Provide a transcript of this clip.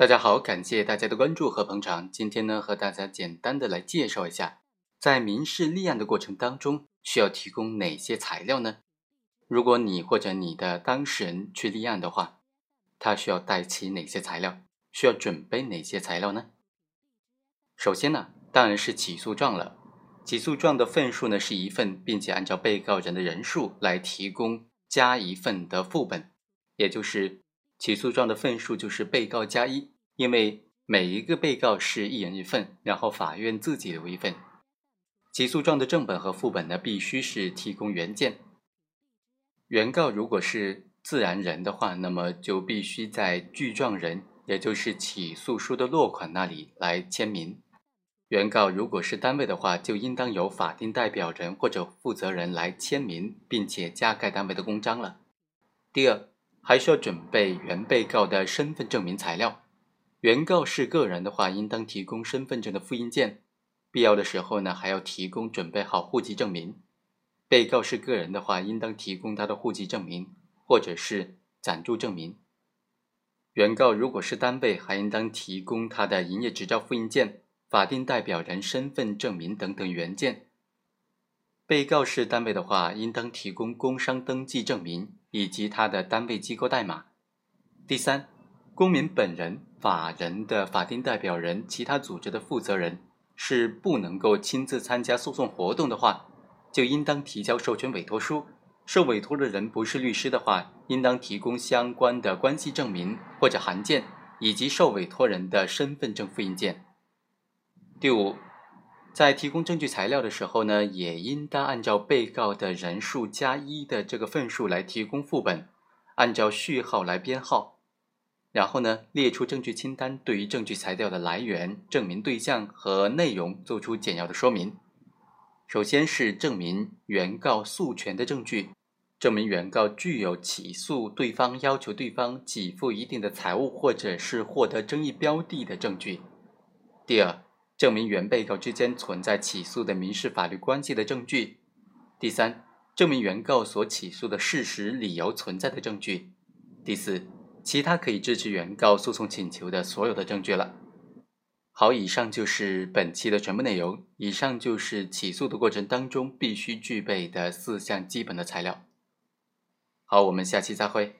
大家好，感谢大家的关注和捧场。今天呢，和大家简单的来介绍一下，在民事立案的过程当中，需要提供哪些材料呢？如果你或者你的当事人去立案的话，他需要带齐哪些材料？需要准备哪些材料呢？首先呢，当然是起诉状了。起诉状的份数呢是一份，并且按照被告人的人数来提供加一份的副本，也就是起诉状的份数就是被告加一，因为每一个被告是一人一份，然后法院自己留一份。起诉状的正本和副本呢，必须是提供原件。原告如果是自然人的话，那么就必须在具状人，也就是起诉书的落款那里来签名。原告如果是单位的话，就应当由法定代表人或者负责人来签名，并且加盖单位的公章了。第二，还需要准备原被告的身份证明材料。原告是个人的话，应当提供身份证的复印件，必要的时候呢，还要提供准备好户籍证明。被告是个人的话，应当提供他的户籍证明或者是暂住证明。原告如果是单位，还应当提供他的营业执照复印件、法定代表人身份证明等等原件。被告是单位的话，应当提供工商登记证明以及他的单位机构代码。第三，公民本人、法人的法定代表人、其他组织的负责人是不能够亲自参加诉讼活动的话，就应当提交授权委托书。受委托的人不是律师的话，应当提供相关的关系证明或者函件，以及受委托人的身份证复印件。第五，在提供证据材料的时候呢，也应当按照被告的人数加一的这个份数来提供副本，按照序号来编号，然后呢，列出证据清单，对于证据材料的来源、证明对象和内容做出简要的说明。首先是证明原告诉权的证据，证明原告具有起诉对方、要求对方给付一定的财物或者是获得争议标的的证据。第二，证明原被告之间存在起诉的民事法律关系的证据。第三，证明原告所起诉的事实、理由存在的证据。第四，其他可以支持原告诉讼请求的所有的证据了。好，以上就是本期的全部内容。以上就是起诉的过程当中必须具备的4项基本的材料。好，我们下期再会。